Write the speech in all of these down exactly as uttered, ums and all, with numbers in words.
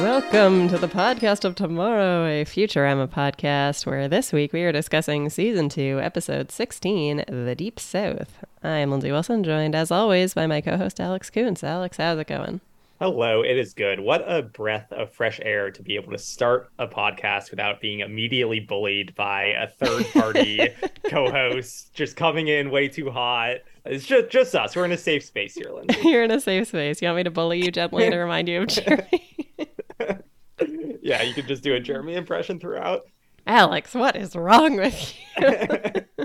Welcome to The Podcast of Tomorrow, a Futurama podcast, where this week we are discussing Season two, Episode sixteen, The Deep South. I'm Lindsay Wilson, joined as always by my co-host Alex Kuntz. Alex, how's it going? Hello, it is good. What a breath of fresh air to be able to start a podcast without being immediately bullied by a third-party co-host just coming in way too hot. It's just just us. We're in a safe space here, Lindsay. You're in a safe space. You want me to bully you gently to remind you of Jeremy? Yeah, you could just do a Jeremy impression throughout. Alex, what is wrong with you?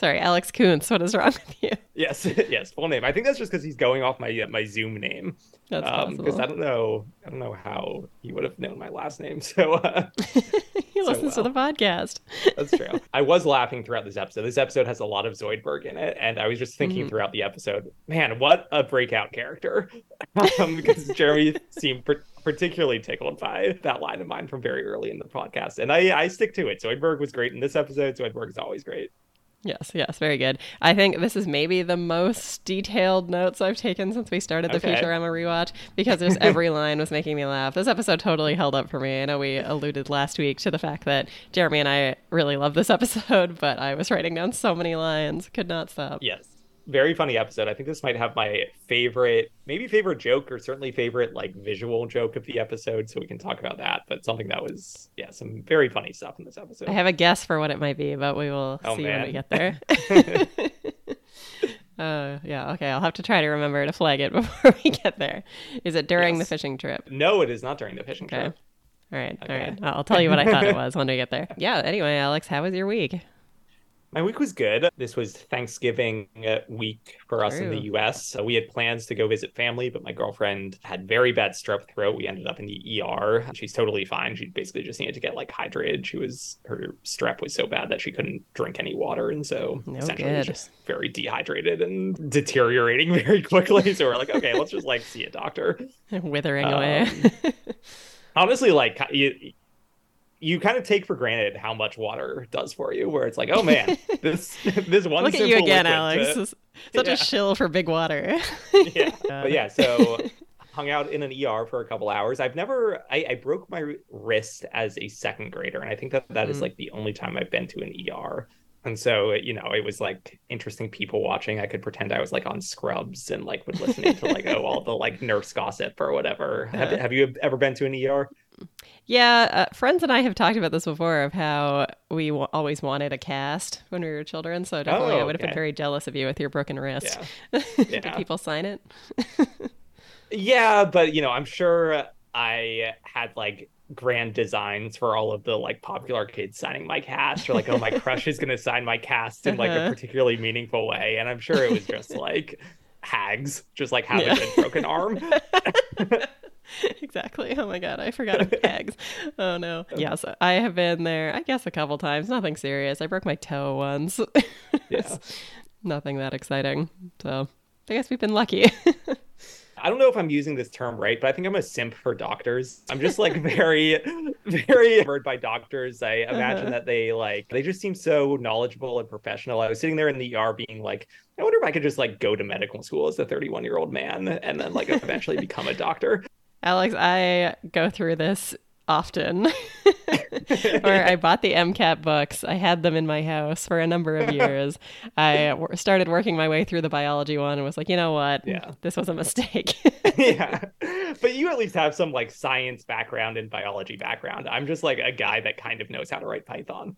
Sorry, Alex Kuntz, what is wrong with you? Yes, yes, full name. I think that's just because he's going off my uh, my Zoom name. That's um, possible. Because I don't know, I don't know how he would have known my last name. So uh, he so listens well. to the podcast. That's true. I was laughing throughout this episode. This episode has a lot of Zoidberg in it, and I was just thinking mm-hmm. throughout the episode, man, what a breakout character! um, because Jeremy seemed per- particularly tickled by that line of mine from very early in the podcast, and I I stick to it. Zoidberg was great in this episode. Zoidberg is always great. Yes, yes, very good. I think this is maybe the most detailed notes I've taken since we started the okay. Futurama rewatch, because just every line was making me laugh. This episode totally held up for me. I know we alluded last week to the fact that Jeremy and I really love this episode, but I was writing down so many lines, could not stop. Yes, very funny episode. I think this might have my favorite, maybe favorite joke, or certainly favorite like visual joke of the episode, so we can talk about that. But something that was, yeah, some very funny stuff in this episode. I have a guess for what it might be, but we will oh, see man. when we get there. uh, yeah, okay, I'll have to try to remember to flag it before we get there. Is it during yes. the fishing trip? No, it is not during the fishing okay. trip. All right, okay. all right. I'll tell you what I thought it was when we get there. Yeah, anyway, Alex, how was your week? My week was good. This was Thanksgiving week for us True. in the U S. So we had plans to go visit family, but my girlfriend had very bad strep throat. We ended up in the E R. She's totally fine. She basically just needed to get like hydrated. She was, her strep was so bad that she couldn't drink any water. And so no essentially was just very dehydrated and deteriorating very quickly. So we're like, okay, let's just like see a doctor. Withering um, away. Honestly, like... You, you kind of take for granted how much water does for you, where it's like, oh man, this this one. Look at you again, Alex. To... Such yeah. a shill for big water. yeah, but yeah. So hung out in an E R for a couple hours. I've never, I, I broke my wrist as a second grader, and I think that that mm. is like the only time I've been to an E R. And so, you know, it was like interesting people watching. I could pretend I was like on Scrubs and like would listen to like oh all the like nurse gossip or whatever. Uh-huh. Have, have you ever been to an E R? Yeah, uh, friends and I have talked about this before of how we w- always wanted a cast when we were children. So definitely, oh, okay. I would have been very jealous of you with your broken wrist. Yeah. Yeah. Did people sign it? Yeah, but you know, I'm sure I had like grand designs for all of the like popular kids signing my cast, or like, oh, my crush is gonna sign my cast in like uh-huh. a particularly meaningful way. And I'm sure it was just like hags, just like having yeah. a broken arm. Exactly. Oh my god, I forgot about eggs. Oh no. Yes, I have been there, I guess, a couple times. Nothing serious. I broke my toe once. Yeah. Nothing that exciting. So I guess we've been lucky. I don't know if I'm using this term right, but I think I'm a simp for doctors. I'm just like very, very enamored by doctors. I imagine uh-huh. that they like, they just seem so knowledgeable and professional. I was sitting there in the E R being like, I wonder if I could just like go to medical school as a thirty-one year old man and then like eventually become a doctor. Alex, I go through this often. Or I bought the MCAT books. I had them in my house for a number of years. I w- started working my way through the biology one and was like, you know what? Yeah. This was a mistake. Yeah. But you at least have some like science background and biology background. I'm just like a guy that kind of knows how to write Python.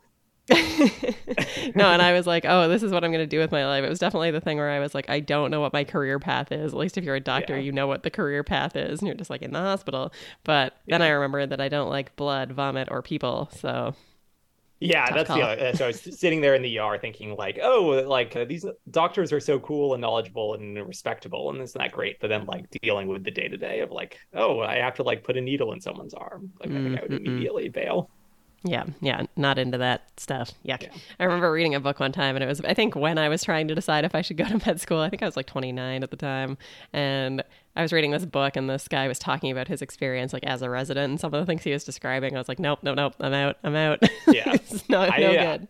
No, and I was like, oh, this is what I'm going to do with my life. It was definitely the thing where I was like, I don't know what my career path is. At least if you're a doctor, yeah. you know what the career path is, and you're just like in the hospital. But then yeah. I remembered that I don't like blood, vomit, or people. So yeah, tough that's call. The. Uh, so I was sitting there in the E R thinking like, oh, like uh, these doctors are so cool and knowledgeable and respectable, and it's not great. But then like dealing with the day to day of like, oh, I have to like put a needle in someone's arm. Like mm-hmm. I think I would immediately bail. Yeah, yeah, not into that stuff. Yuck. Yeah. I remember reading a book one time, and it was, I think, when I was trying to decide if I should go to med school. I think I was like twenty-nine at the time, and I was reading this book, and this guy was talking about his experience like as a resident, and some of the things he was describing, I was like, nope, nope, nope, I'm out, I'm out. Yeah. It's not, I, no uh, good.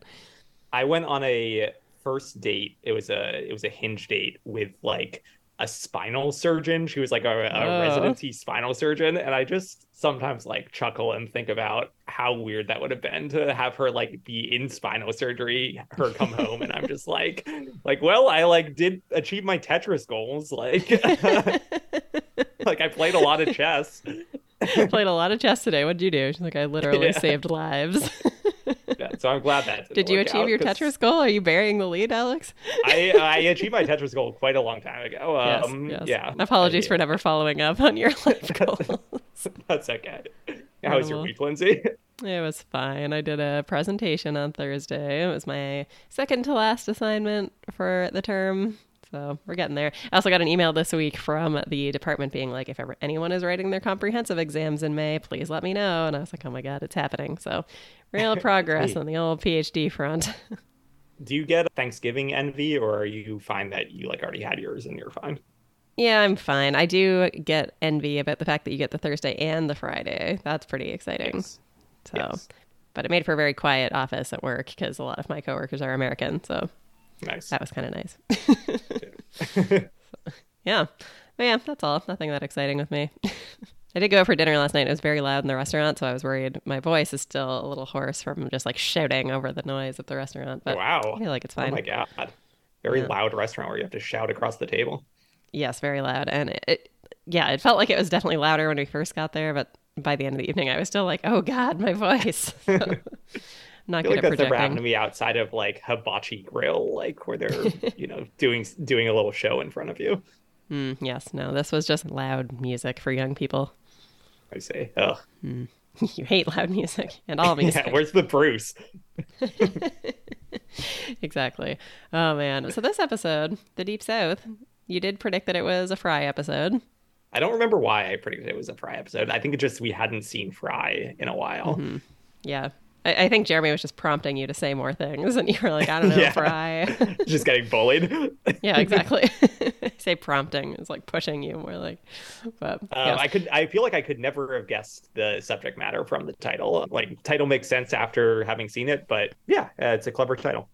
I went on a first date. It was a, it was a Hinge date with like a spinal surgeon. She was like a, a oh. residency spinal surgeon. And I just sometimes like chuckle and think about how weird that would have been to have her like be in spinal surgery, her come home. And I'm just like, like, well, I like did achieve my Tetris goals. Like, like I played a lot of chess. I played a lot of chess today. What'd you do? She's like, I literally yeah. saved lives. Yeah, so I'm glad that did you achieve your Tetris goal? Are you burying the lead, Alex? I, I achieved my Tetris goal quite a long time ago. Um, yes, yes. Yeah. Apologies for never following up on your life goals. That's okay. How was your week, Lindsay? It was fine. I did a presentation on Thursday. It was my second to last assignment for the term. So we're getting there. I also got an email this week from the department being like, if ever anyone is writing their comprehensive exams in May, please let me know. And I was like, oh my God, it's happening. So real progress on the old PhD front. Do you get Thanksgiving envy, or are you fine that you like already had yours and you're fine? Yeah, I'm fine. I do get envy about the fact that you get the Thursday and the Friday. That's pretty exciting. Yes. So, yes. But it made for a very quiet office at work because a lot of my coworkers are American. So. Nice. That was kind of nice. yeah. But yeah, that's all. Nothing that exciting with me. I did go for dinner last night. It was very loud in the restaurant, so I was worried my voice is still a little hoarse from just like shouting over the noise at the restaurant. But wow. I feel like it's fine. Oh my God. Very yeah. loud restaurant where you have to shout across the table. Yes, very loud. And it, it, yeah, it felt like it was definitely louder when we first got there, but by the end of the evening, I was still like, oh God, my voice. So, not I feel good like at that's never happened to me outside of like Hibachi Grill, like where they're, you know, doing doing a little show in front of you. Mm, yes, no, this was just loud music for young people. I say, oh, mm. You hate loud music and all music. Yeah, where's the Bruce? Exactly. Oh man. So this episode, the Deep South, you did predict that it was a Fry episode. I don't remember why I predicted it was a Fry episode. I think it just we hadn't seen Fry in a while. Mm-hmm. Yeah. I think Jeremy was just prompting you to say more things, and you were like, I don't know, yeah. Fry. Just getting bullied. Yeah, exactly. I say prompting. It's like pushing you more like. But, um, yeah. I could. I feel like I could never have guessed the subject matter from the title. Like, title makes sense after having seen it, but yeah, uh, it's a clever title.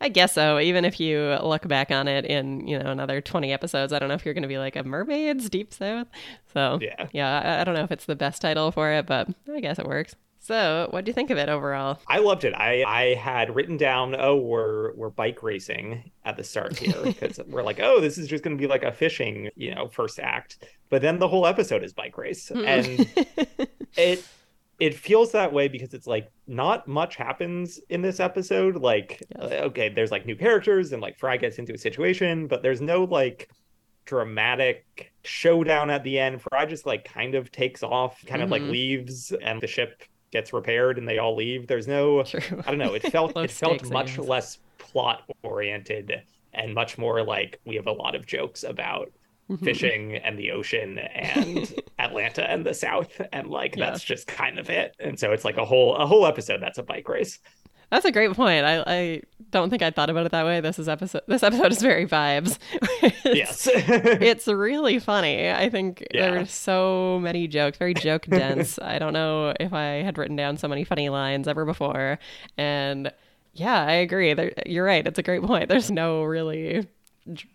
I guess so. Even if you look back on it in, you know, another twenty episodes, I don't know if you're going to be like a mermaid's deep south. So yeah, yeah I, I don't know if it's the best title for it, but I guess it works. So what do you think of it overall? I loved it. I, I had written down, oh, we're we're bike racing at the start here because we're like, oh, this is just going to be like a fishing, you know, first act. But then the whole episode is bike race. And it it feels that way because it's like not much happens in this episode. Like, yes. OK, there's like new characters and like Fry gets into a situation, but there's no like dramatic showdown at the end. Fry just like kind of takes off, kind mm-hmm. of like leaves and the ship gets repaired and they all leave. There's no True. I don't know, it felt it felt much things. Less plot oriented and much more like we have a lot of jokes about mm-hmm. fishing and the ocean and Atlanta and the South and like yeah. that's just kind of it. And so it's like a whole a whole episode that's a bike race. That's a great point. I, I don't think I thought about it that way. This is episode. This episode is very vibes. It's, yes, it's really funny. I think yeah. there were so many jokes, very joke dense. I don't know if I had written down so many funny lines ever before. And yeah, I agree. There, you're right. It's a great point. There's no really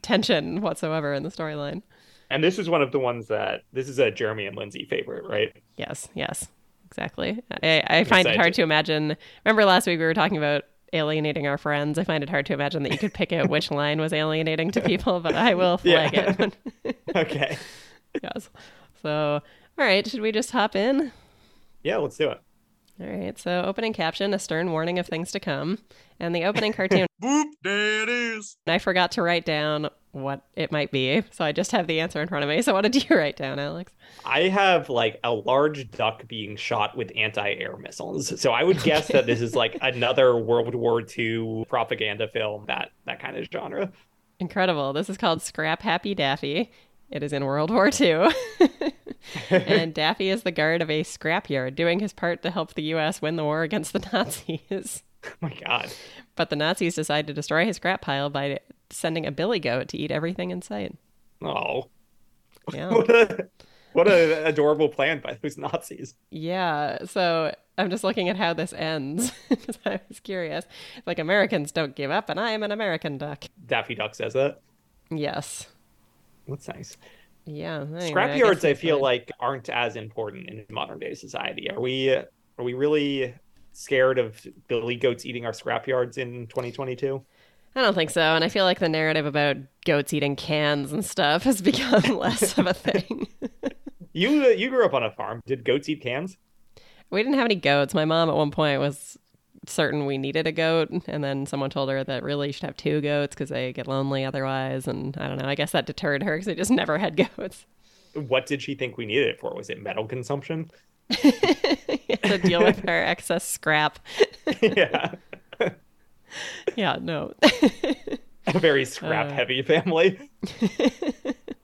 tension whatsoever in the storyline. And this is one of the ones that this is a Jeremy and Lindsay favorite, right? Yes. Yes. Exactly. I, I find it hard to imagine. Remember last week we were talking about alienating our friends. I find it hard to imagine that you could pick out which line was alienating to people, but I will flag yeah. it. Okay. Yes. So, all right. Should we just hop in? Yeah, let's do it. All right. So opening caption, a stern warning of things to come. And the opening cartoon. Boop, there it is. I forgot to write down what it might be. So I just have the answer in front of me. So what did you write down, Alex? I have like a large duck being shot with anti-air missiles. So I would guess that this is like another World War Two propaganda film, that that kind of genre. Incredible. This is called Scrap Happy Daffy. It is in World War Two. And Daffy is the guard of a scrapyard doing his part to help the U S win the war against the Nazis. Oh my God. But the Nazis decide to destroy his scrap pile by sending a billy goat to eat everything in sight. Oh. Yeah. What a, what a adorable plan by those Nazis. Yeah. So I'm just looking at how this ends because I was curious. Like, Americans don't give up and I am an American duck. Daffy Duck says that? Yes. That's nice. Yeah. Anyway, scrap yards, I, I feel fine. like aren't as important in modern day society. Are we? Are we really scared of billy goats eating our scrap yards in twenty twenty-two? I don't think so. And I feel like the narrative about goats eating cans and stuff has become less of a thing. You you grew up on a farm. Did goats eat cans? We didn't have any goats. My mom at one point was certain we needed a goat, and then someone told her that really you should have two goats because they get lonely otherwise. And I don't know. I guess that deterred her because they just never had goats. What did she think we needed it for? Was it metal consumption? To deal with her excess scrap. Yeah. Yeah, no. A very scrap heavy uh, family.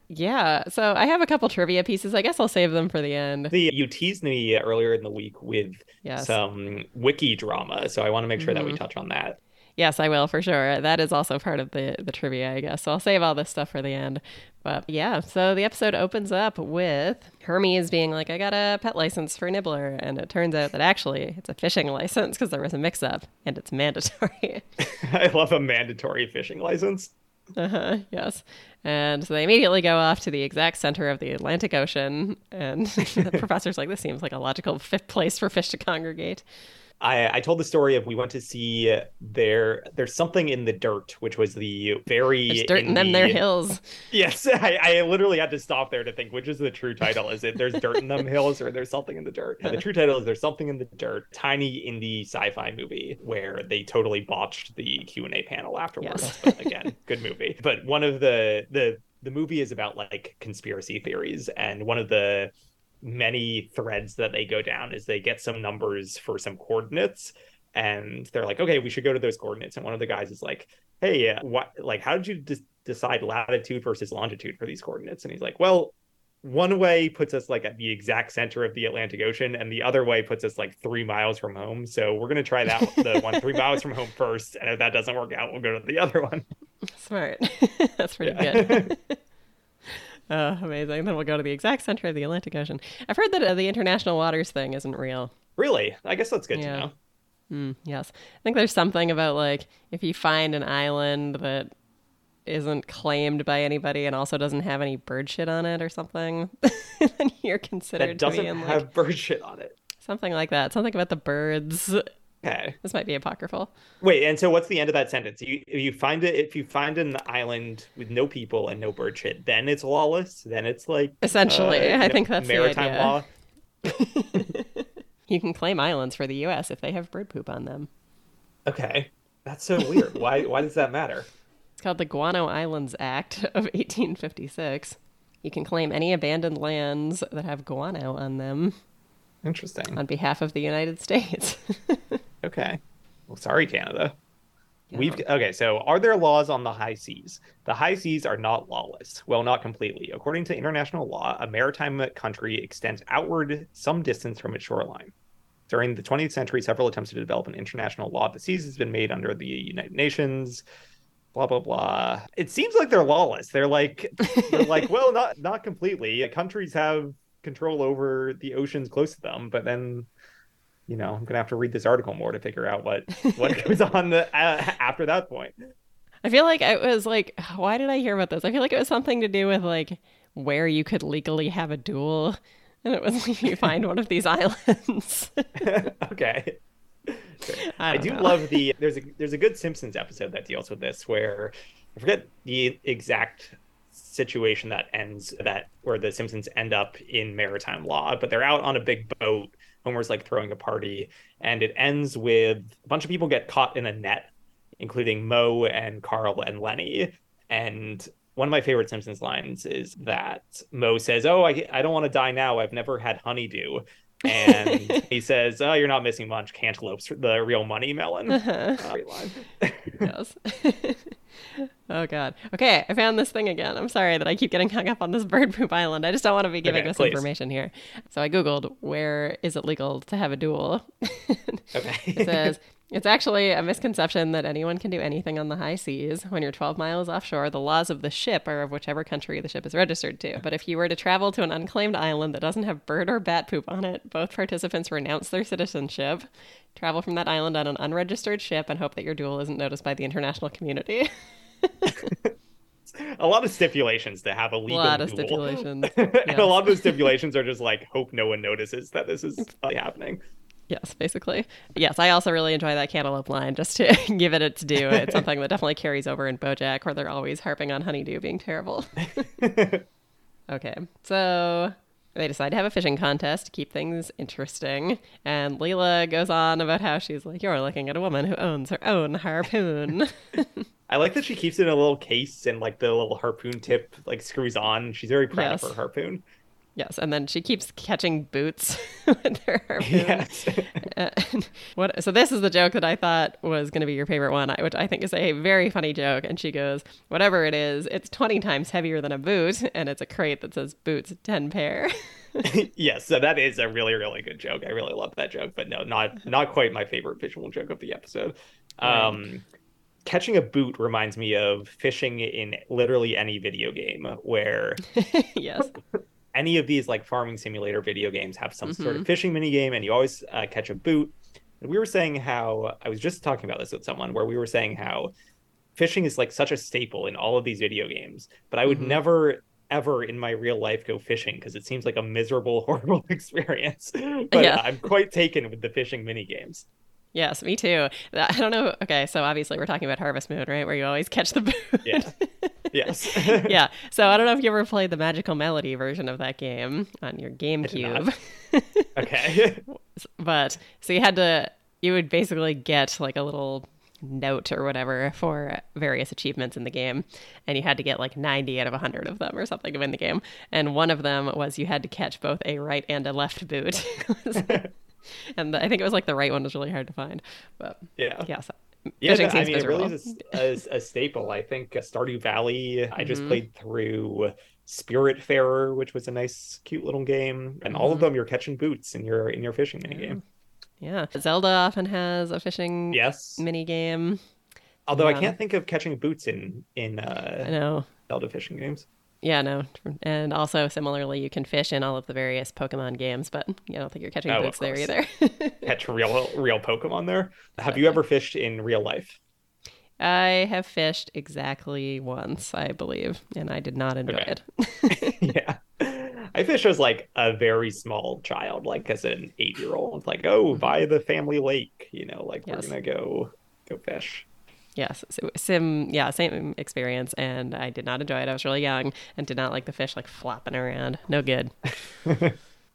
Yeah. So I have a couple trivia pieces. I guess I'll save them for the end. The, you teased me earlier in the week with yes. some wiki drama. So I want to make sure mm-hmm. that we touch on that. Yes, I will for sure. That is also part of the, the trivia, I guess. So I'll save all this stuff for the end. But yeah, so the episode opens up with Hermes being like, I got a pet license for Nibbler. And it turns out that actually it's a fishing license because there was a mix up and it's mandatory. I love a mandatory fishing license. Uh-huh, yes. And so they immediately go off to the exact center of the Atlantic Ocean. And the professor's like, this seems like a logical fit place for fish to congregate. I, I told the story of we went to see there. There's Something in the Dirt, which was the very there's dirt in, in them the, their hills. Yes, I, I literally had to stop there to think which is the true title. Is it There's Dirt in Them Hills or There's Something in the Dirt? And the true title is There's Something in the Dirt, tiny indie sci-fi movie where they totally botched the Q and A panel afterwards. Yes. But again, good movie. But one of the the the movie is about like conspiracy theories, and one of the many threads that they go down is they get some numbers for some coordinates and they're like, okay, we should go to those coordinates. And one of the guys is like, hey, what, like, how did you de- decide latitude versus longitude for these coordinates? And he's like, well, one way puts us like at the exact center of the Atlantic Ocean and the other way puts us like three miles from home. So we're going to try that the one three miles from home first. And if that doesn't work out, we'll go to the other one. Smart. That's pretty yeah. good. Oh, amazing. Then we'll go to the exact center of the Atlantic Ocean. I've heard that uh, the international waters thing isn't real. Really? I guess that's good yeah. to know. Mm, yes. I think there's something about, like, if you find an island that isn't claimed by anybody and also doesn't have any bird shit on it or something, then you're considered to be in, like... That doesn't have bird shit on it. Something like that. Something about the birds... Okay. This might be apocryphal. Wait, and so what's the end of that sentence? You you find it if you find an island with no people and no bird shit, then it's lawless. Then it's like essentially, uh, I no, think that's maritime law. You can claim islands for the U S if they have bird poop on them. Okay, that's so weird. Why why does that matter? It's called the Guano Islands Act of eighteen fifty-six. You can claim any abandoned lands that have guano on them. Interesting. On behalf of the United States. Okay. Well, sorry, Canada. Yeah. We've okay, so are there laws on the high seas? The high seas are not lawless. Well, not completely. According to international law, a maritime country extends outward some distance from its shoreline. During the twentieth century, several attempts to develop an international law of the seas has been made under the United Nations. Blah, blah, blah. It seems like they're lawless. They're like, they're like, well, not not completely. Countries have control over the oceans close to them, but then... You know, I'm gonna have to read this article more to figure out what what goes on the, uh, after that point. I feel like it was like, why did I hear about this? I feel like it was something to do with like where you could legally have a duel, and it was like you find one of these islands. Okay. Sure. I, I do know. love the there's a there's a good Simpsons episode that deals with this where I forget the exact situation that ends that where the Simpsons end up in maritime law, but they're out on a big boat. Homer's like throwing a party, and it ends with a bunch of people get caught in a net, including Mo and Carl and Lenny. And one of my favorite Simpsons lines is that Mo says, oh, I, I don't want to die now. I've never had honeydew. And he says, oh, you're not missing much. Cantaloupe's the real money melon. Uh-huh. Uh, great line. Yes. Oh, God. Okay, I found this thing again. I'm sorry that I keep getting hung up on this bird poop island. I just don't want to be giving okay, this please. information here. So I Googled, where is it legal to have a duel? Okay. It says, it's actually a misconception that anyone can do anything on the high seas. When you're twelve miles offshore, the laws of the ship are of whichever country the ship is registered to. But if you were to travel to an unclaimed island that doesn't have bird or bat poop on it, both participants renounce their citizenship, travel from that island on an unregistered ship, and hope that your duel isn't noticed by the international community. a lot of stipulations to have a legal a lot of duel. Stipulations. Yes. And a lot of those stipulations are just like, hope no one notices that this is happening. Yes, basically. Yes, I also really enjoy that cantaloupe line, just to give it its due. It's something that definitely carries over in BoJack, where they're always harping on Honeydew being terrible. Okay, so they decide to have a fishing contest to keep things interesting. And Leela goes on about how she's like, you're looking at a woman who owns her own harpoon. I like that she keeps it in a little case, and like the little harpoon tip like screws on. She's very proud yes. of her harpoon. Yes, and then she keeps catching boots with her harpoon. Yes. And what, so this is the joke that I thought was going to be your favorite one, which I think is a very funny joke. And she goes, whatever it is, it's twenty times heavier than a boot, and it's a crate that says boots ten pair. Yes, so that is a really, really good joke. I really love that joke, but no, not not quite my favorite visual joke of the episode. Right. Um Catching a boot reminds me of fishing in literally any video game where... Yes. Any of these like farming simulator video games have some mm-hmm. sort of fishing mini game, and you always uh, catch a boot. And we were saying how, I was just talking about this with someone, where we were saying how fishing is like such a staple in all of these video games, but I would mm-hmm. never ever in my real life go fishing because it seems like a miserable, horrible experience. But yeah. uh, I'm quite taken with the fishing mini games. Yes, me too. I don't know. Okay, so obviously we're talking about Harvest Moon, right? Where you always catch the boot. Yeah. Yes. Yeah. So I don't know if you ever played the Magical Melody version of that game on your GameCube. Okay. But so you had to, you would basically get like a little note or whatever for various achievements in the game, and you had to get like ninety out of one hundred of them or something to win the game. And one of them was you had to catch both a right and a left boot. And the, I think it was like the right one was really hard to find, but yeah, yeah. So, yeah, no, I mean, miserable. It really is a, a, a staple. I think Stardew Valley. Mm-hmm. I just played through Spiritfarer, which was a nice, cute little game, and all mm-hmm. of them you're catching boots in your in your fishing mini game. Yeah. yeah, Zelda often has a fishing yes mini game. Although yeah. I can't think of catching boots in in uh, I know. Zelda fishing games. Yeah, no. And also, similarly, you can fish in all of the various Pokemon games, but I don't think you're catching oh, boots there either. Catch real real Pokemon there. Have you ever fished in real life? I have fished exactly once, I believe, and I did not enjoy okay. it. Yeah. I fished as like a very small child, like as an eight-year-old. Like, oh, by the family lake, you know, like yes. we're going to go go fish. Yes, sim, yeah, same experience, and I did not enjoy it. I was really young and did not like the fish like flopping around. No good.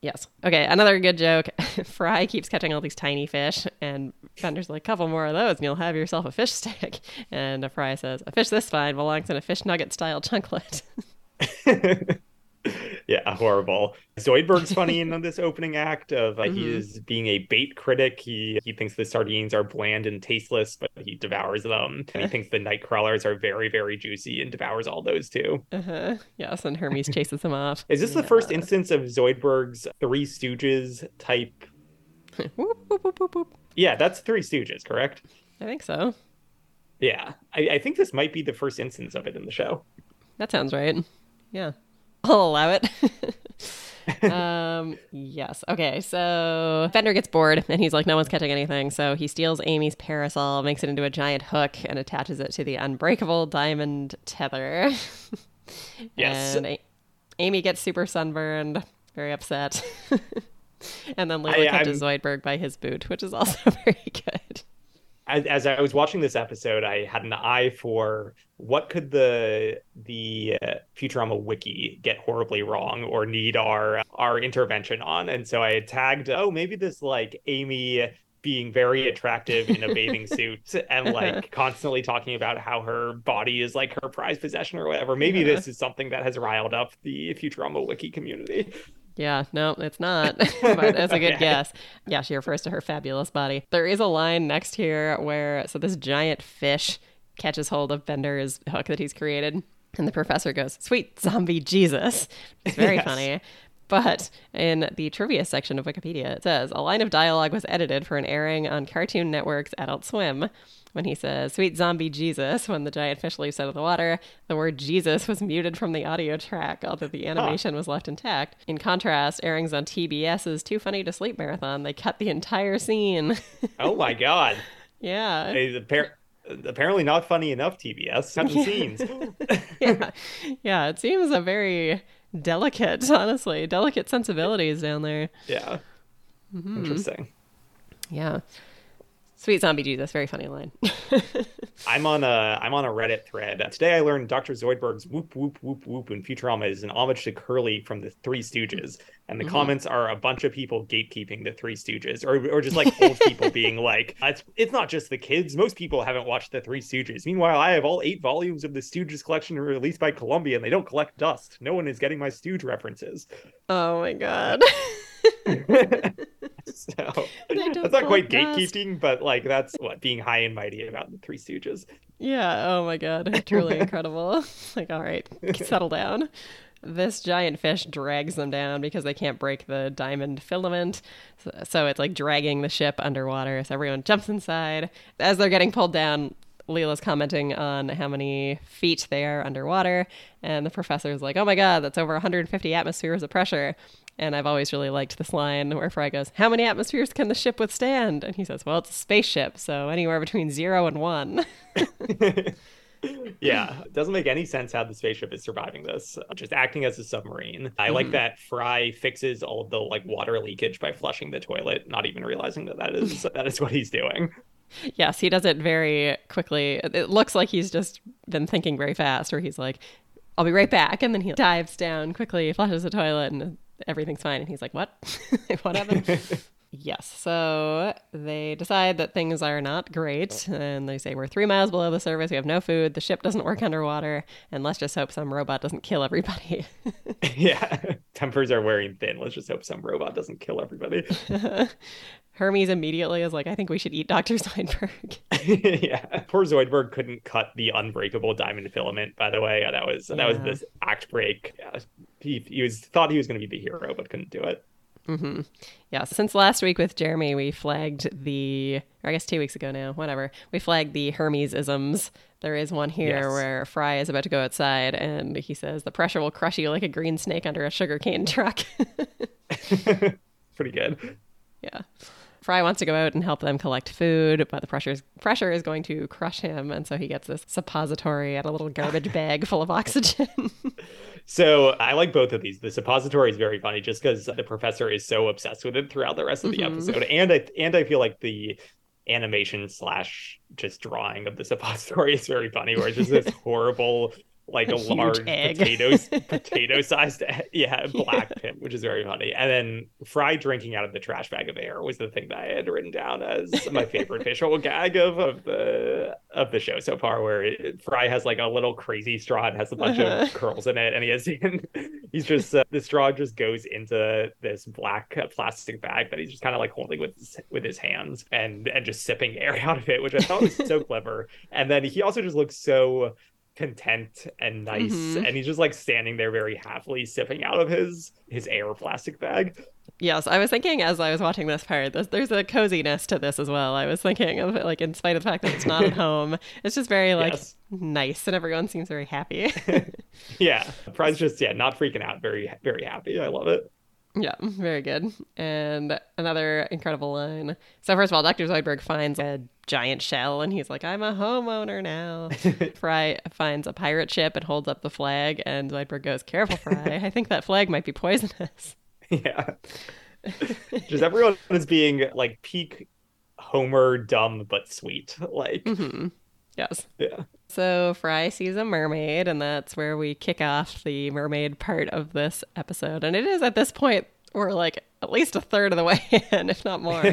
Yes. Okay, another good joke. Fry keeps catching all these tiny fish, and Bender's like, couple more of those, and you'll have yourself a fish stick. And Fry says, a fish this fine belongs in a fish nugget-style chunklet. Yeah, horrible. Zoidberg's funny in this opening act of uh, mm-hmm. he is being a bait critic. He he thinks the sardines are bland and tasteless, but he devours them. And he thinks the night crawlers are very, very juicy and devours all those too. Uh-huh. Yes, and Hermes chases him off. Is this yeah. the first instance of Zoidberg's Three Stooges type? Whoop, whoop, whoop, whoop. Yeah, that's Three Stooges, correct? I think so. Yeah, I, I think this might be the first instance of it in the show. That sounds right. Yeah. I'll allow it. um, yes. Okay. So Bender gets bored and he's like, no one's catching anything. So he steals Amy's parasol, makes it into a giant hook, and attaches it to the unbreakable diamond tether. Yes. And a- Amy gets super sunburned, very upset. And then Leela catches I'm... Zoidberg by his boot, which is also very good. As, as I was watching this episode, I had an eye for what could the the uh, Futurama Wiki get horribly wrong or need our our intervention on, and so I had tagged, oh, maybe this like Amy being very attractive in a bathing suit and like constantly talking about how her body is like her prized possession or whatever. Maybe yeah. this is something that has riled up the Futurama Wiki community. Yeah, no, it's not, but that's a good okay. guess. Yeah, she refers to her fabulous body. There is a line next here where, so this giant fish catches hold of Bender's hook that he's created, and the professor goes, sweet zombie Jesus. It's very yes. funny. But in the trivia section of Wikipedia, it says, a line of dialogue was edited for an airing on Cartoon Network's Adult Swim. When he says, sweet zombie Jesus, when the giant fish leaps out of the water, the word Jesus was muted from the audio track, although the animation huh. was left intact. In contrast, airings on T B S's Too Funny to Sleep marathon, they cut the entire scene. Oh my God. Yeah. It's a par- apparently not funny enough, T B S. Cut the scenes. yeah. yeah, it seems a very delicate, honestly, delicate sensibilities down there. Yeah. Mm-hmm. Interesting. Yeah. Sweet zombie Jesus, very funny line. I'm on a I'm on a Reddit thread. Today I learned Doctor Zoidberg's whoop whoop whoop whoop in Futurama is an homage to Curly from the Three Stooges, and the mm-hmm. comments are a bunch of people gatekeeping the Three Stooges, or or just like old people being like, it's it's not just the kids. Most people haven't watched the Three Stooges. Meanwhile, I have all eight volumes of the Stooges collection released by Columbia, and they don't collect dust. No one is getting my Stooge references. Oh my god. So that's not quite gatekeeping, but like that's what being high and mighty about the Three Stooges. Yeah. Oh my god, truly incredible. Like, all right, settle down. This giant fish drags them down because they can't break the diamond filament, so, so it's like dragging the ship underwater. So everyone jumps inside. As they're getting pulled down, Leela's commenting on how many feet they are underwater, and the professor's like, oh my god, that's over one hundred fifty atmospheres of pressure. And I've always really liked this line where Fry goes, how many atmospheres can the ship withstand? And he says, well, it's a spaceship, so anywhere between zero and one. Yeah, it doesn't make any sense how the spaceship is surviving this, just acting as a submarine. I mm-hmm. like that Fry fixes all of the like water leakage by flushing the toilet, not even realizing that that is, that is what he's doing. Yes, he does it very quickly. It looks like he's just been thinking very fast, where he's like, I'll be right back. And then he dives down quickly, flushes the toilet, and everything's fine. And he's like, what? What happened? Yes. So they decide that things are not great. And they say, we're three miles below the surface. We have no food. The ship doesn't work underwater. And let's just hope some robot doesn't kill everybody. Yeah. Tempers are wearing thin. Let's just hope some robot doesn't kill everybody. Hermes immediately is like, I think we should eat Doctor Zoidberg. Yeah. Poor Zoidberg couldn't cut the unbreakable diamond filament, by the way. That was yeah. that was this act break. Yeah. He, he was thought he was going to be the hero, but couldn't do it. Mm-hmm. Yeah. Since last week with Jeremy, we flagged the, or I guess two weeks ago now, whatever, we flagged the Hermes-isms. There is one here yes. where Fry is about to go outside and he says, the pressure will crush you like a green snake under a sugarcane truck. Pretty good. Yeah. Fry wants to go out and help them collect food, but the pressure's, pressure is going to crush him. And so he gets this suppository and a little garbage bag full of oxygen. So I like both of these. The suppository is very funny just because the professor is so obsessed with it throughout the rest of the mm-hmm. episode. And I, and I feel like the animation slash just drawing of the suppository is very funny, where it's just this horrible, like a, a large potato potato sized yeah black yeah. pit, which is very funny. And then Fry drinking out of the trash bag of air was the thing that I had written down as my favorite visual gag of, of the of the show so far, where it, Fry has like a little crazy straw and has a bunch uh-huh. of curls in it, and he has and he's just uh, the straw just goes into this black plastic bag that he's just kind of like holding with with his hands and and just sipping air out of it, which I thought was so clever. And then he also just looks so content and nice mm-hmm. and he's just like standing there very happily sipping out of his his air plastic bag. Yes, I was thinking as I was watching this part, this, there's a coziness to this as well. I was thinking of it, like, in spite of the fact that it's not at home, it's just very like yes. nice, and everyone seems very happy. Yeah, Fry's just yeah not freaking out, very very happy. I love it. Yeah, very good. And another incredible line. So first of all, Doctor Zoidberg finds a giant shell and he's like, I'm a homeowner now. Fry finds a pirate ship and holds up the flag, and Zoidberg goes, careful, Fry. I think that flag might be poisonous. Yeah. Just everyone is being like peak Homer, dumb but sweet. Like, mm-hmm. Yes. Yeah. So Fry sees a mermaid, and that's where we kick off the mermaid part of this episode. And it is at this point we're like at least a third of the way in, if not more.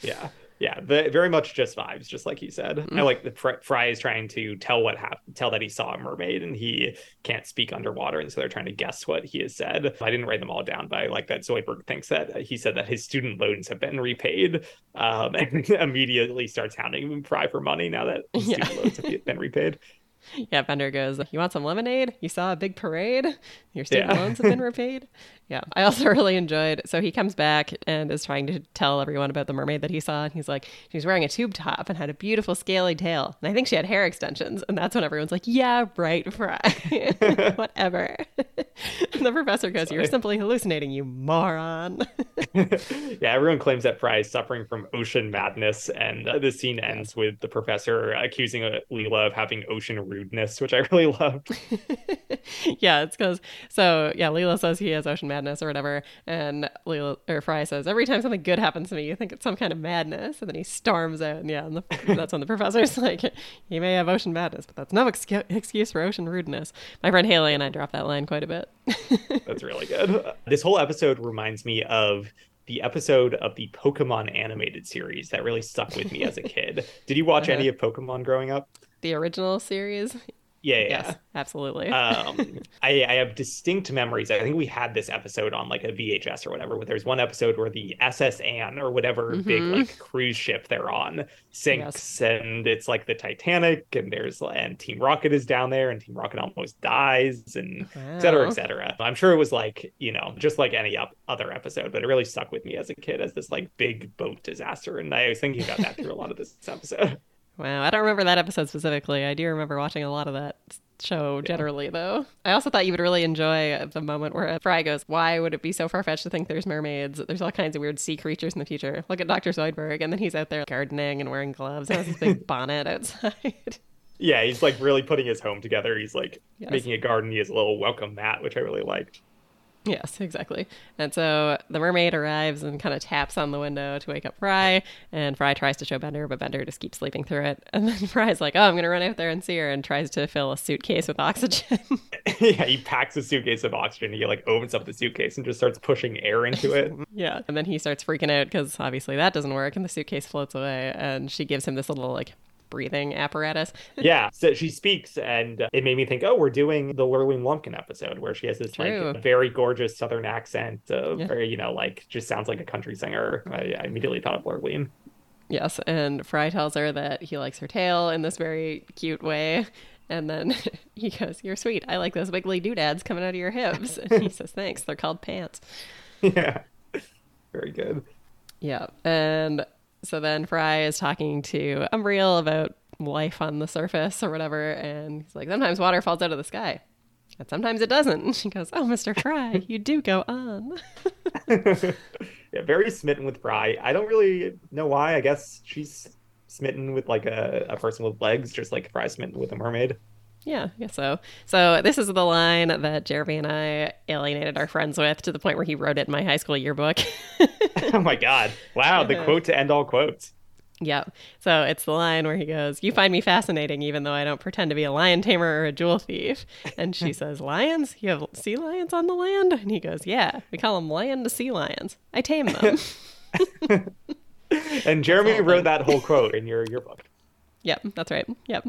Yeah. Yeah. The, very much just vibes, just like you said. Mm-hmm. I like that Fry is trying to tell what happened, tell that he saw a mermaid, and he can't speak underwater, and so they're trying to guess what he has said. I didn't write them all down, but I like that Zoidberg thinks that he said that his student loans have been repaid, um, and immediately starts hounding Fry for money now that his yeah. student loans have been repaid. Yeah, Bender goes, you want some lemonade? You saw a big parade? Your student yeah. loans have been repaid? Yeah. I also really enjoyed, so he comes back and is trying to tell everyone about the mermaid that he saw. And he's like, she was wearing a tube top and had a beautiful scaly tail. And I think she had hair extensions. And that's when everyone's like, yeah, right, Fry. Whatever. And the professor goes, Sorry. You're simply hallucinating, you moron. Yeah, everyone claims that Fry is suffering from ocean madness. And uh, the scene ends with the professor accusing Leela of having ocean rudeness, which I really loved. Yeah, it's because, so yeah, Leela says he has ocean madness or whatever, and Leela or Fry says, every time something good happens to me, you think it's some kind of madness, and then he storms out, and yeah, and the, that's when the professor's like, you may have ocean madness, but that's no ex- excuse for ocean rudeness. My friend Haley and I dropped that line quite a bit. That's really good. This whole episode reminds me of the episode of the Pokemon animated series that really stuck with me as a kid. Did you watch uh-huh. any of Pokemon growing up? The original series? Yeah, yeah. Yes, absolutely. um, I, I have distinct memories. I think we had this episode on like a V H S or whatever, where there's one episode where the S S Anne or whatever mm-hmm. big like cruise ship they're on sinks, yes. and it's like the Titanic, and there's and Team Rocket is down there, and Team Rocket almost dies, and wow. et cetera, et cetera. I'm sure it was like, you know, just like any up, other episode, but it really stuck with me as a kid as this like big boat disaster, and I was thinking about that through a lot of this episode. Wow, I don't remember that episode specifically. I do remember watching a lot of that show generally, yeah. though. I also thought you would really enjoy the moment where Fry goes, why would it be so far-fetched to think there's mermaids? There's all kinds of weird sea creatures in the future. Look at Doctor Zoidberg, and then he's out there gardening and wearing gloves and has this big bonnet outside. Yeah, he's like really putting his home together. He's like yes. making a garden. He has a little welcome mat, which I really liked. Yes, exactly. And so the mermaid arrives and kind of taps on the window to wake up Fry, and Fry tries to show Bender, but Bender just keeps sleeping through it. And then Fry's like, oh, I'm going to run out there and see her, and tries to fill a suitcase with oxygen. Yeah, he packs a suitcase of oxygen. He like opens up the suitcase and just starts pushing air into it. Yeah, and then he starts freaking out because obviously that doesn't work, and the suitcase floats away, and she gives him this little like breathing apparatus. Yeah, so she speaks, and uh, it made me think, oh, we're doing the Lurleen Lumpkin episode where she has this True. like very gorgeous southern accent, uh, yeah. or, you know, like just sounds like a country singer. I, I immediately thought of Lurleen. Yes, and Fry tells her that he likes her tail in this very cute way. And then he goes, you're sweet. I like those wiggly doodads coming out of your hips. And he says, thanks. They're called pants. Yeah, very good. Yeah, and so then Fry is talking to Umbriel about life on the surface or whatever, and he's like, sometimes water falls out of the sky, and sometimes it doesn't. And she goes, oh, Mister Fry, you do go on. Yeah, very smitten with Fry. I don't really know why. I guess she's smitten with like a, a person with legs, just like Fry's smitten with a mermaid. Yeah, I guess so. So this is the line that Jeremy and I alienated our friends with to the point where he wrote it in my high school yearbook. Oh my God. Wow, the quote to end all quotes. Yeah. So it's the line where he goes, you find me fascinating even though I don't pretend to be a lion tamer or a jewel thief. And she says, lions? You have sea lions on the land? And he goes, yeah, we call them land to sea lions. I tame them. And Jeremy wrote that whole quote in your yearbook. Yep, that's right. Yep.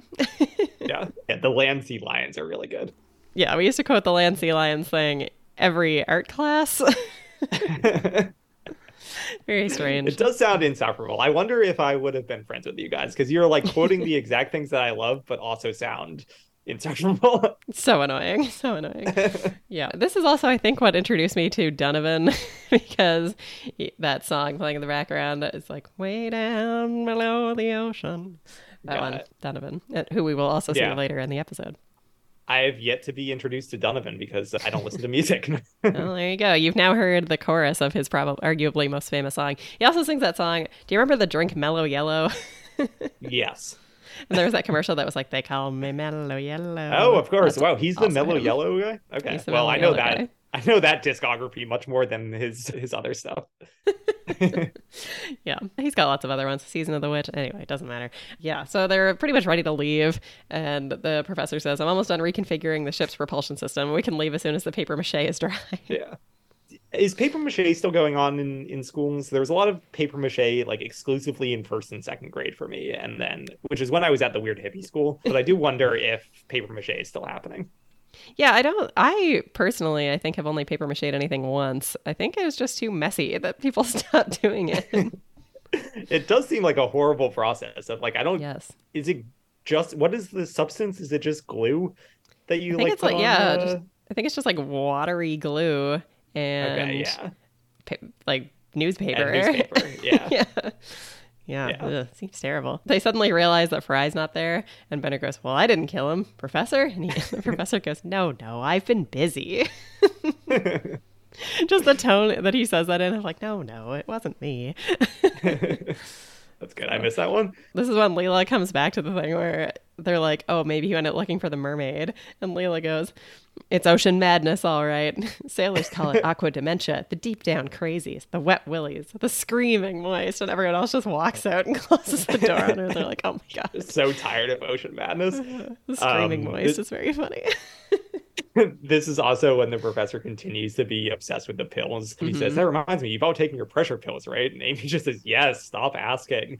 yeah. yeah. The land sea lions are really good. Yeah, we used to quote the land sea lions thing every art class. Very strange. It does sound insufferable. I wonder if I would have been friends with you guys, because you're like quoting the exact things that I love, but also sound insufferable. So annoying. So annoying. Yeah. This is also, I think, what introduced me to Donovan, because he, that song playing in the background is like, way down below the ocean. That Got one, it. Donovan, who we will also see yeah. later in the episode. I have yet to be introduced to Donovan because I don't listen to music. Well, there you go. You've now heard the chorus of his probably, arguably most famous song. He also sings that song. Do you remember the drink Mellow Yellow? Yes. And there was that commercial that was like, they call me Mellow Yellow. Oh, of course. That's wow. He's awesome. The Mellow Yellow guy? Okay. Well, I know that. Guy. I know that discography much more than his his other stuff. Yeah, he's got lots of other ones. Season of the Witch. Anyway, it doesn't matter. Yeah, so they're pretty much ready to leave, and the professor says, I'm almost done reconfiguring the ship's propulsion system. We can leave as soon as the papier-mâché is dry. Yeah. Is papier-mâché still going on in, in schools? There was a lot of papier-mâché, like, exclusively in first and second grade for me, and then, which is when I was at the weird hippie school. But I do wonder if papier-mâché is still happening. Yeah, I don't, I personally, I think have only paper mache'd anything once. I think it was just too messy that people stopped doing it. It does seem like a horrible process of like, I don't, yes. is it just, what is the substance? Is it just glue that you I think like? It's like yeah, the... just, I think it's just like watery glue and okay, yeah. pa- like newspaper. And newspaper, yeah. yeah. Yeah, yeah. Ugh, seems terrible. They suddenly realize that Fry's not there, and Bender goes, well, I didn't kill him, Professor. And he, the Professor goes, no, no, I've been busy. Just the tone that he says that in, I'm like, no, no, it wasn't me. That's good. I missed that one. This is when Leela comes back to the thing where they're like, oh, maybe he went out looking for the mermaid. And Leela goes, it's ocean madness, all right. Sailors call it aqua dementia, the deep down crazies, the wet willies, the screaming moist. And everyone else just walks out and closes the door on her. They're like, oh my God. So tired of ocean madness. The screaming um, moist this- is very funny. This is also when the Professor continues to be obsessed with the pills. Mm-hmm. He says, that reminds me, you've all taken your pressure pills, right? And Amy just says, yes, stop asking.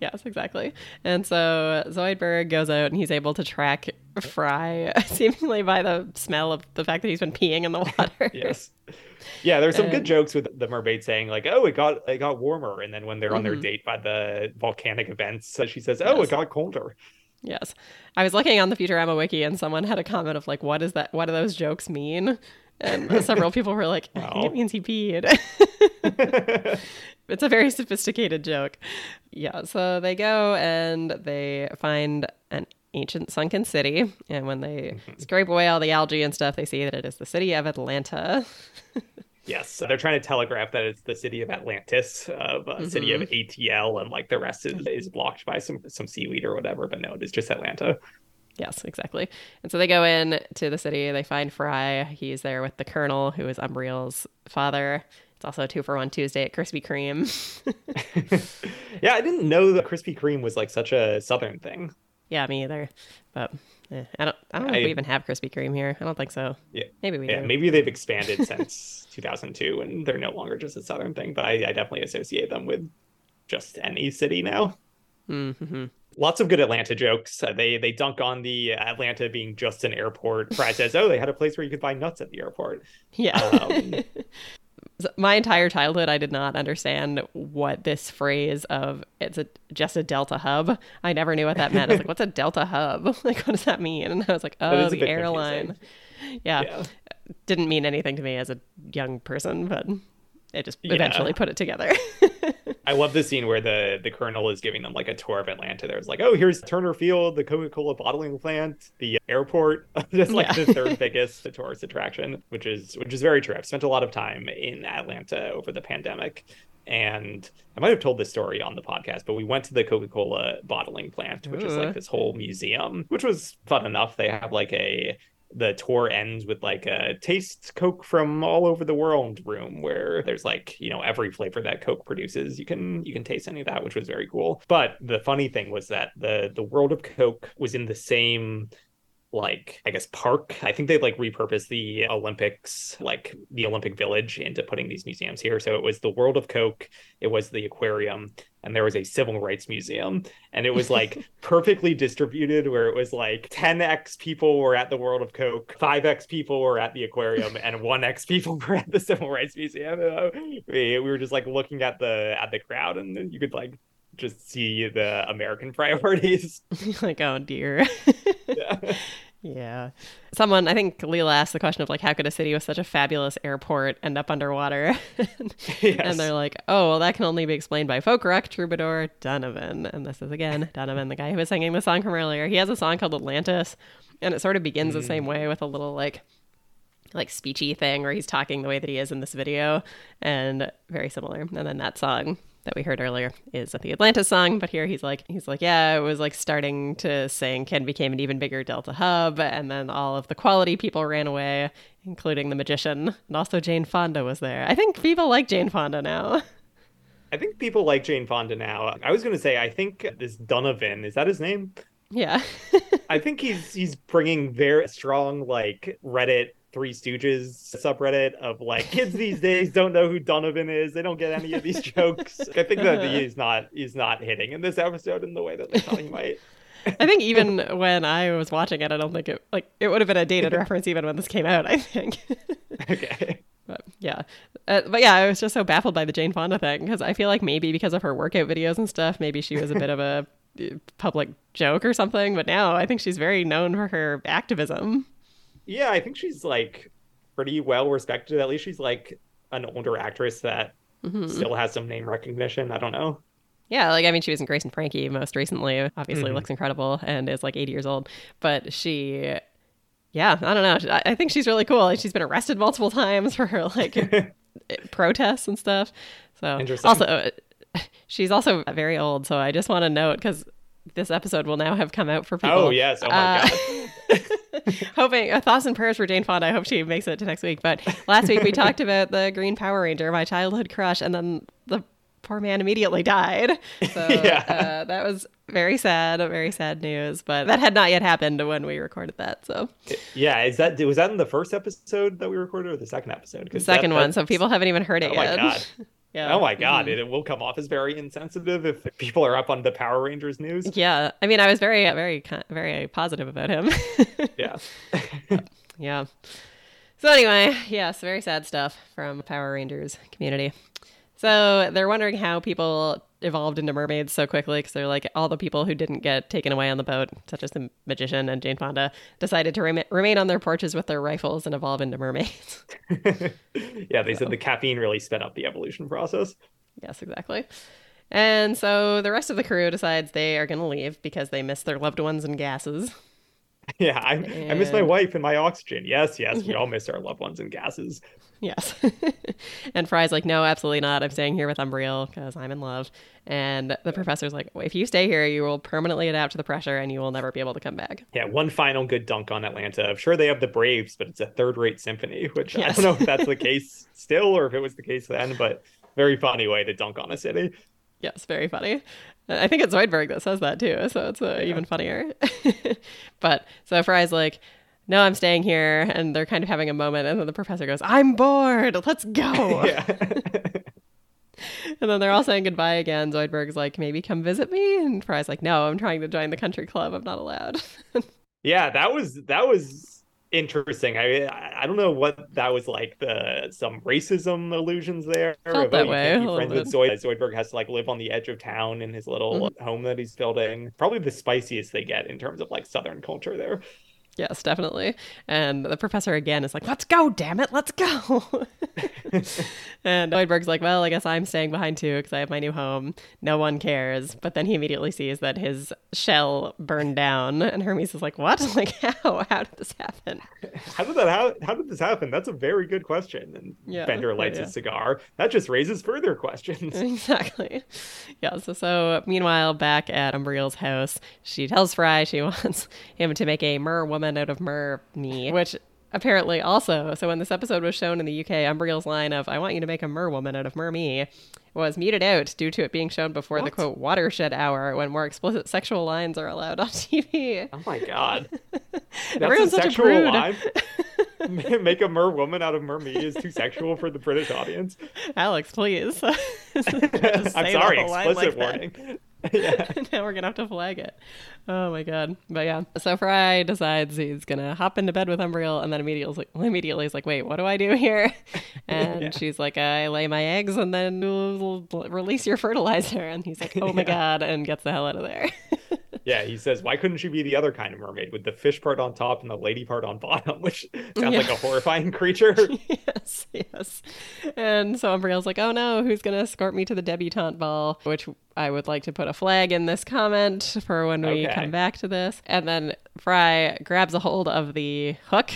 Yes, exactly. And so Zoidberg goes out and he's able to track Fry seemingly by the smell of the fact that he's been peeing in the water. Yes. Yeah, there's some and... good jokes with the mermaid saying like, oh, it got it got warmer. And then when they're mm-hmm. on their date by the volcanic events, she says, oh, yes. It got colder. Yes. I was looking on the Futurama Wiki and someone had a comment of like, what is that? What do those jokes mean? And several people were like, I think it means he peed. It's a very sophisticated joke. Yeah. So they go and they find an ancient sunken city. And when they mm-hmm. scrape away all the algae and stuff, they see that it is the city of Atlanta. Yes, so they're trying to telegraph that it's the city of Atlantis, uh, mm-hmm. city of A T L, and like the rest is, is blocked by some, some seaweed or whatever, but no, it's just Atlanta. Yes, exactly. And so they go in to the city, they find Fry, he's there with the Colonel, who is Umbriel's father. It's also a two-for-one Tuesday at Krispy Kreme. Yeah, I didn't know that Krispy Kreme was like such a southern thing. Yeah, me either, but... Yeah, I don't. I don't know I, if we even have Krispy Kreme here. I don't think so. Yeah, maybe we. Yeah, do. Maybe they've expanded since two thousand two, and they're no longer just a southern thing. But I, I definitely associate them with just any city now. Mm-hmm. Lots of good Atlanta jokes. Uh, they they dunk on the Atlanta being just an airport. Fry says, "Oh, they had a place where you could buy nuts at the airport." Yeah. Um, My entire childhood, I did not understand what this phrase of it's a, just a Delta hub. I never knew what that meant. I was like, what's a Delta hub? Like, what does that mean? And I was like, oh, the airline. Yeah. yeah. Didn't mean anything to me as a young person, but I just yeah. eventually put it together. I love the scene where the, the Colonel is giving them like a tour of Atlanta. There's like, oh, here's Turner Field, the Coca-Cola bottling plant, the airport. That's like yeah. the third biggest tourist attraction, which is which is very true. I've spent a lot of time in Atlanta over the pandemic. And I might have told this story on the podcast, but we went to the Coca-Cola bottling plant, which Ooh. is like this whole museum, which was fun enough. They have like a... The tour ends with like a taste Coke from all over the world room where there's like, you know, every flavor that Coke produces. You can you can taste any of that, which was very cool. But the funny thing was that the the World of Coke was in the same like, I guess, park. I think they like repurposed the Olympics, like the Olympic Village into putting these museums here. So it was the World of Coke. It was the aquarium. And there was a civil rights museum. And it was like perfectly distributed where it was like ten X people were at the World of Coke, five X people were at the aquarium, and one X people were at the civil rights museum. We were just like looking at the at the crowd and you could like just see the American priorities. Like, oh dear. Yeah. Yeah. Someone, I think Leela asked the question of like, how could a city with such a fabulous airport end up underwater? And, yes. and they're like, oh, well, that can only be explained by folk rock troubadour Donovan. And this is, again, Donovan, the guy who was singing the song from earlier. He has a song called Atlantis, and it sort of begins mm. the same way with a little like, like speechy thing where he's talking the way that he is in this video, and very similar. And then that song that we heard earlier is the Atlanta song, but here he's like, he's like, yeah, it was like starting to sink and became an even bigger Delta hub, and then all of the quality people ran away, including the magician, and also Jane Fonda was there. I think people like Jane Fonda now. I think people like Jane Fonda now. I was going to say, I think this Donovan, is that his name? Yeah. I think he's he's bringing very strong like Reddit Three Stooges subreddit of like, kids these days don't know who Donovan is. They don't get any of these jokes. I think that he's not he's not hitting in this episode in the way that they thought he might. I think even when I was watching it, I don't think it like it would have been a dated reference even when this came out, I think. Okay. But yeah. Uh, but yeah, I was just so baffled by the Jane Fonda thing because I feel like maybe because of her workout videos and stuff, maybe she was a bit of a public joke or something, but now I think she's very known for her activism. Yeah, I think she's like pretty well respected. At least she's like an older actress that mm-hmm. still has some name recognition. I don't know. Yeah, like, I mean, she was in Grace and Frankie most recently, obviously mm-hmm. looks incredible and is like eighty years old, but she, yeah, I don't know. I think she's really cool. She's been arrested multiple times for her like protests and stuff. So also, she's also very old. So I just want to note, because this episode will now have come out for people. Oh, yes. Oh, my uh, God. Hoping, thoughts and prayers for Jane Fonda. I hope she makes it to next week. But last week we talked about the Green Power Ranger, my childhood crush, and then the poor man immediately died. So yeah. uh, that was very sad, very sad news. But that had not yet happened when we recorded that. So yeah, is that was that in the first episode that we recorded, or the second episode? The second that, one. So people haven't even heard it oh yet. Oh my God. Yeah. Oh my God, mm-hmm. it, it will come off as very insensitive if people are up on the Power Rangers news. Yeah, I mean, I was very, very, very positive about him. yeah. yeah. So anyway, yes, very sad stuff from Power Rangers community. So they're wondering how people evolved into mermaids so quickly, because they're like, all the people who didn't get taken away on the boat, such as the magician and Jane Fonda, decided to re- remain on their porches with their rifles and evolve into mermaids. yeah, they so. said the caffeine really sped up the evolution process. Yes, exactly. And so the rest of the crew decides they are going to leave because they miss their loved ones and gases. Yeah, I, and... I miss my wife and my oxygen. Yes, yes, we all miss our loved ones and gases. Yes. And Fry's like, no, absolutely not. I'm staying here with Umbriel because I'm in love. And the professor's like, well, if you stay here, you will permanently adapt to the pressure and you will never be able to come back. Yeah, one final good dunk on Atlanta. I'm sure they have the Braves, but it's a third-rate symphony, which yes. I don't know if that's the case still or if it was the case then, but very funny way to dunk on a city. Yes, very funny. I think it's Zoidberg that says that too, so it's uh, yeah. even funnier. But so Fry's like, no, I'm staying here, and they're kind of having a moment, and then the professor goes, I'm bored, let's go. And then they're all saying goodbye again. Zoidberg's like, maybe come visit me, and Fry's like, no, I'm trying to join the country club, I'm not allowed. yeah, that was that was interesting. I I don't know what that was like. The some racism allusions there. Felt that way. Friends with Zoid, Zoidberg has to like live on the edge of town in his little mm-hmm. home that he's building. Probably the spiciest they get in terms of like Southern culture there. Yes, definitely. And the professor again is like, let's go, damn it, let's go. And Zoidberg's like, well, I guess I'm staying behind too because I have my new home. No one cares. But then he immediately sees that his shell burned down. And Hermes is like, what? Like, how? How did this happen? How did that? How, how did this happen? That's a very good question. And yeah, Bender lights yeah. his cigar. That just raises further questions. Exactly. Yeah. So, so meanwhile, back at Umbriel's house, she tells Fry she wants him to make a merwoman out of mermaid, which apparently also, so when this episode was shown in the U K, Umbriel's line of I want you to make a merwoman out of mermaid was muted out due to it being shown before what? the quote watershed hour, when more explicit sexual lines are allowed on T V. Oh my God. That's a sexual line? Make a merwoman out of mermaid is too sexual for the British audience. Alex, please. I'm sorry, explicit like warning. Yeah. Now we're gonna have to flag it. Oh my God. But yeah, so Fry decides he's gonna hop into bed with Umbriel, and then immediately is like, immediately is like, wait, what do I do here? And yeah. she's like, I lay my eggs and then we'll release your fertilizer. And he's like, oh my yeah. God, and gets the hell out of there. Yeah, he says, why couldn't she be the other kind of mermaid with the fish part on top and the lady part on bottom, which sounds yeah. like a horrifying creature. yes, yes. And so Umbriel's like, oh no, who's going to escort me to the debutante ball? Which I would like to put a flag in this comment for when we okay. come back to this. And then Fry grabs a hold of the hook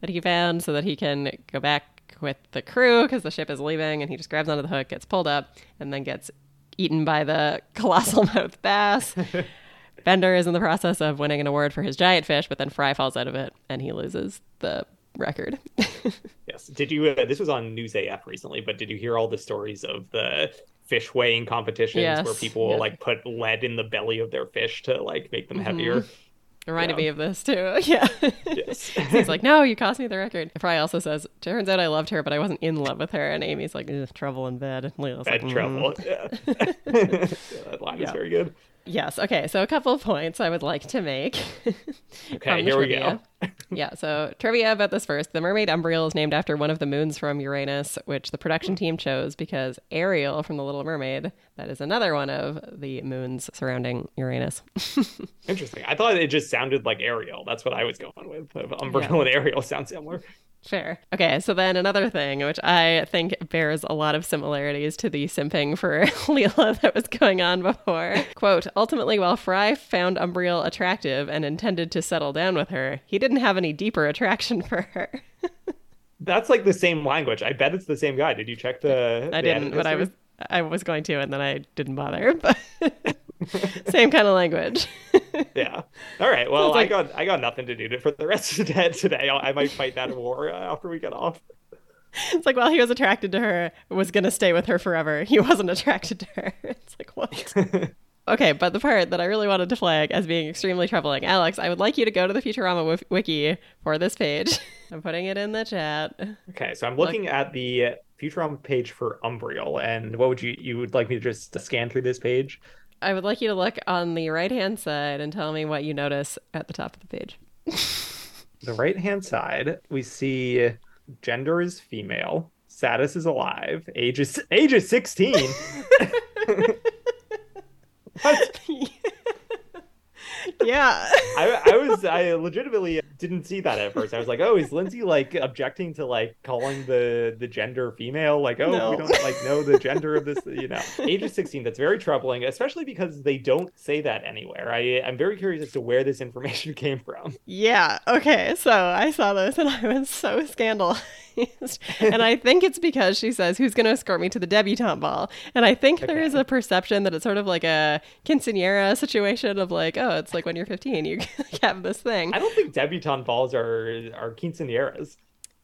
that he found so that he can go back with the crew because the ship is leaving, and he just grabs onto the hook, gets pulled up, and then gets eaten by the colossal mouth bass. Bender is in the process of winning an award for his giant fish, but then Fry falls out of it and he loses the record. Yes. Did you, uh, this was on News A F recently, but did you hear all the stories of the fish weighing competitions yes. where people yes. like put lead in the belly of their fish to like make them heavier? Mm-hmm. Reminded yeah. me of this too. Yeah. Yes. So he's like, no, you cost me the record. Fry also says, turns out I loved her, but I wasn't in love with her. And Amy's like, trouble in bed. And Leela's bed like, mm. trouble. Yeah. Yeah, that line yeah. is very good. Yes. Okay. So a couple of points I would like to make. Okay. Here trivia. we go. Yeah. So trivia about this first. The mermaid Umbriel is named after one of the moons from Uranus, which the production team chose because Ariel from The Little Mermaid, that is another one of the moons surrounding Uranus. Interesting. I thought it just sounded like Ariel. That's what I was going with. Umbriel yeah. and Ariel sound similar. Fair. Okay, so then another thing, which I think bears a lot of similarities to the simping for Leela that was going on before. Quote, ultimately, while Fry found Umbriel attractive and intended to settle down with her, he didn't have any deeper attraction for her. That's like the same language. I bet it's the same guy. Did you check the... I the didn't, but I was, I was going to, and then I didn't bother. But same kind of language. Yeah. All right. Well, like... I got I got nothing to do for the rest of the day today. I might fight that war after we get off. It's like, well, he was attracted to her, was going to stay with her forever. He wasn't attracted to her. It's like, what? Okay, but the part that I really wanted to flag as being extremely troubling. Alex, I would like you to go to the Futurama w- wiki for this page. I'm putting it in the chat. Okay, so I'm looking Look. at the Futurama page for Umbriel. And what would you, you would like me to just scan through this page? I would like you to look on the right-hand side and tell me what you notice at the top of the page. The right-hand side, we see gender is female, status is alive, age is, age is sixteen. What? Yeah. I, I was, I legitimately didn't see that at first. I was like, oh, is Lindsay, like, objecting to, like, calling the, the gender female? Like, oh, no. We don't, like, know the gender of this, you know. Age of sixteen, that's very troubling, especially because they don't say that anywhere. I, I'm very curious as to where this information came from. Yeah, okay, so I saw this and I was so scandalized. And I think it's because she says, who's going to escort me to the debutante ball? And I think okay. there is a perception that it's sort of like a quinceanera situation of, like, oh, it's like when you're fifteen, you have this thing. I don't think debutante balls are are quinceañeras.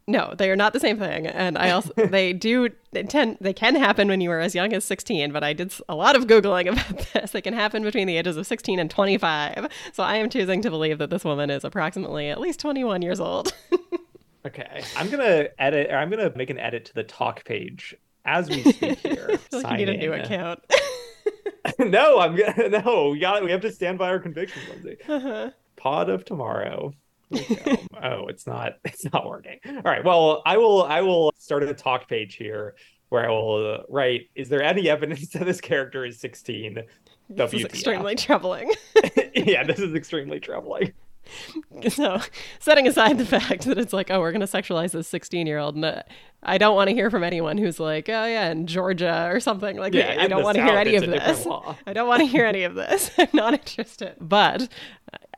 No, they are not the same thing. And I also they do they tend they can happen when you are as young as sixteen. But I did a lot of googling about this. They can happen between the ages of sixteen and twenty-five. So I am choosing to believe that this woman is approximately at least twenty-one years old. Okay, I'm gonna edit. Or I'm gonna make an edit to the talk page as we speak here. I feel like you need in. a new account. No, I'm gonna no. We got it. We have to stand by our convictions, Lindsay. Uh-huh. Pod of tomorrow. Oh, it's not. It's not working. All right. Well, I will. I will start a talk page here where I will uh, write. Is there any evidence that this character is sixteen? This W T F. Is extremely troubling. Yeah, this is extremely troubling. So, setting aside the fact that it's like, oh, we're going to sexualize this sixteen-year-old, and uh, I don't want to hear from anyone who's like, oh, yeah, in Georgia or something. Like, yeah, I, I don't want to hear any of this. I don't want to hear any of this. I'm not interested. But,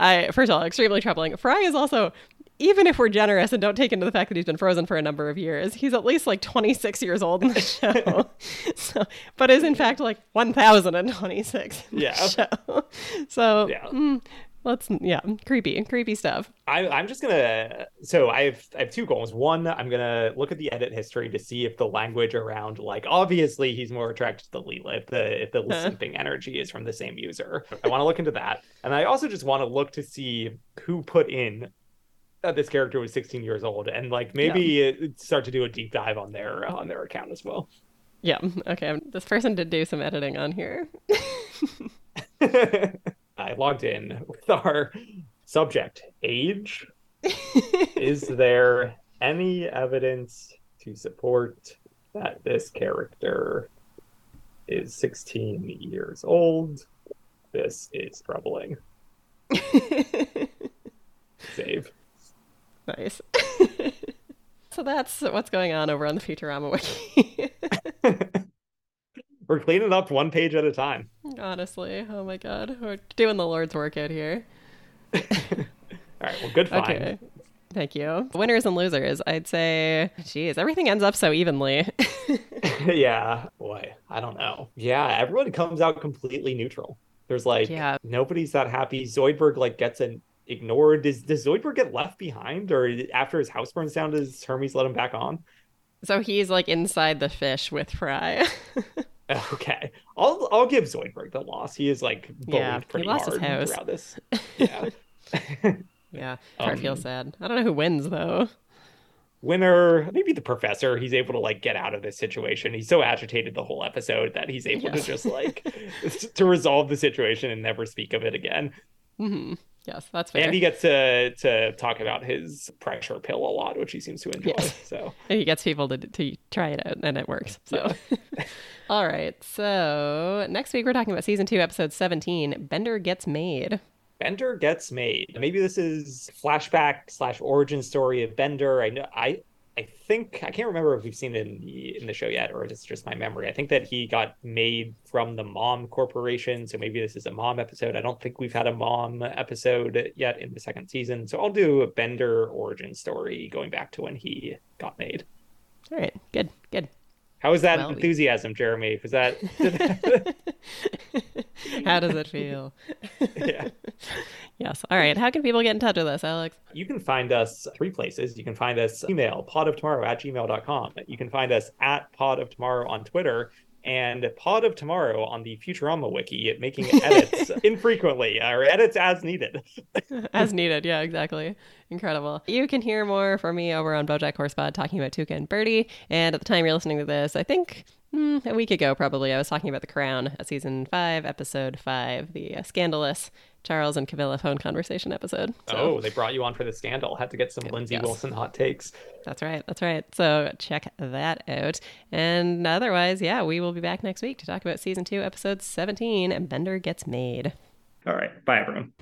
I first of all, extremely troubling. Fry is also, even if we're generous and don't take into the fact that he's been frozen for a number of years, he's at least like twenty-six years old in the show. So, but is in fact like one thousand twenty-six in yeah. the show. So, yeah. Mm, Let's, yeah, creepy, creepy stuff. I, I'm just going to, so I have I have two goals. One, I'm going to look at the edit history to see if the language around, like, obviously he's more attracted to Leela if the, if the huh. simping energy is from the same user. I want to look into that. And I also just want to look to see who put in that this character was sixteen years old and, like, maybe yeah. start to do a deep dive on their, on their account as well. Yeah, okay. This person did do some editing on here. I logged in with our subject, age. Is there any evidence to support that this character is sixteen years old? This is troubling. Save. Nice. So that's what's going on over on the Futurama Wiki. We're cleaning up one page at a time. Honestly. Oh, my God. We're doing the Lord's work out here. All right. Well, good find. Okay. Thank you. Winners and losers. I'd say, geez, everything ends up so evenly. Yeah. Boy, I don't know. Yeah. Everyone comes out completely neutral. There's like, yeah. nobody's that happy. Zoidberg, like, gets an ignored. Does, does Zoidberg get left behind? Or after his house burns down, does Hermes let him back on? So he's, like, inside the fish with Fry. Okay, I'll I'll give Zoidberg the loss. He is like bullied yeah, pretty he lost hard his house. Throughout this. Yeah, yeah, I um, feel sad. I don't know who wins though. winner, maybe the professor, he's able to like get out of this situation. He's so agitated the whole episode that he's able yes. to just like to resolve the situation and never speak of it again. Mm-hmm. Yes, that's fair. And he gets to to talk about his pressure pill a lot, which he seems to enjoy. Yes. So and he gets people to to try it out, and it works. So, yeah. All right. So next week we're talking about season two, episode seventeen. Bender gets made. Bender gets made. Maybe this is flashback slash origin story of Bender. I know. I I think I can't remember if we've seen it in the in the show yet, or if it's just my memory. I think that he got made from the Mom Corporation, so maybe this is a Mom episode. I don't think we've had a Mom episode yet in the second season, so I'll do a Bender origin story going back to when he got made. All right, good, good. How was that well, enthusiasm, we... Jeremy? Was that? How does it feel? Yeah. Yes. All right. How can people get in touch with us, Alex? You can find us three places. You can find us email podoftomorrow at gmail dot com. You can find us at podoftomorrow on Twitter and Pod of Tomorrow on the Futurama Wiki, making edits infrequently, or edits as needed. As needed, yeah, exactly. Incredible. You can hear more from me over on Bojack Horsepod talking about Tuca and Bertie. And at the time you're listening to this, I think mm, a week ago probably, I was talking about The Crown, season five, episode five, the uh, scandalous Charles and Camilla phone conversation episode. So. Oh, they brought you on for the scandal. Had to get some Good, Lindsay yes. Wilson hot takes. That's right. That's right. So check that out. And otherwise, yeah, we will be back next week to talk about season two, episode seventeen, and Bender Gets Made. All right. Bye, everyone.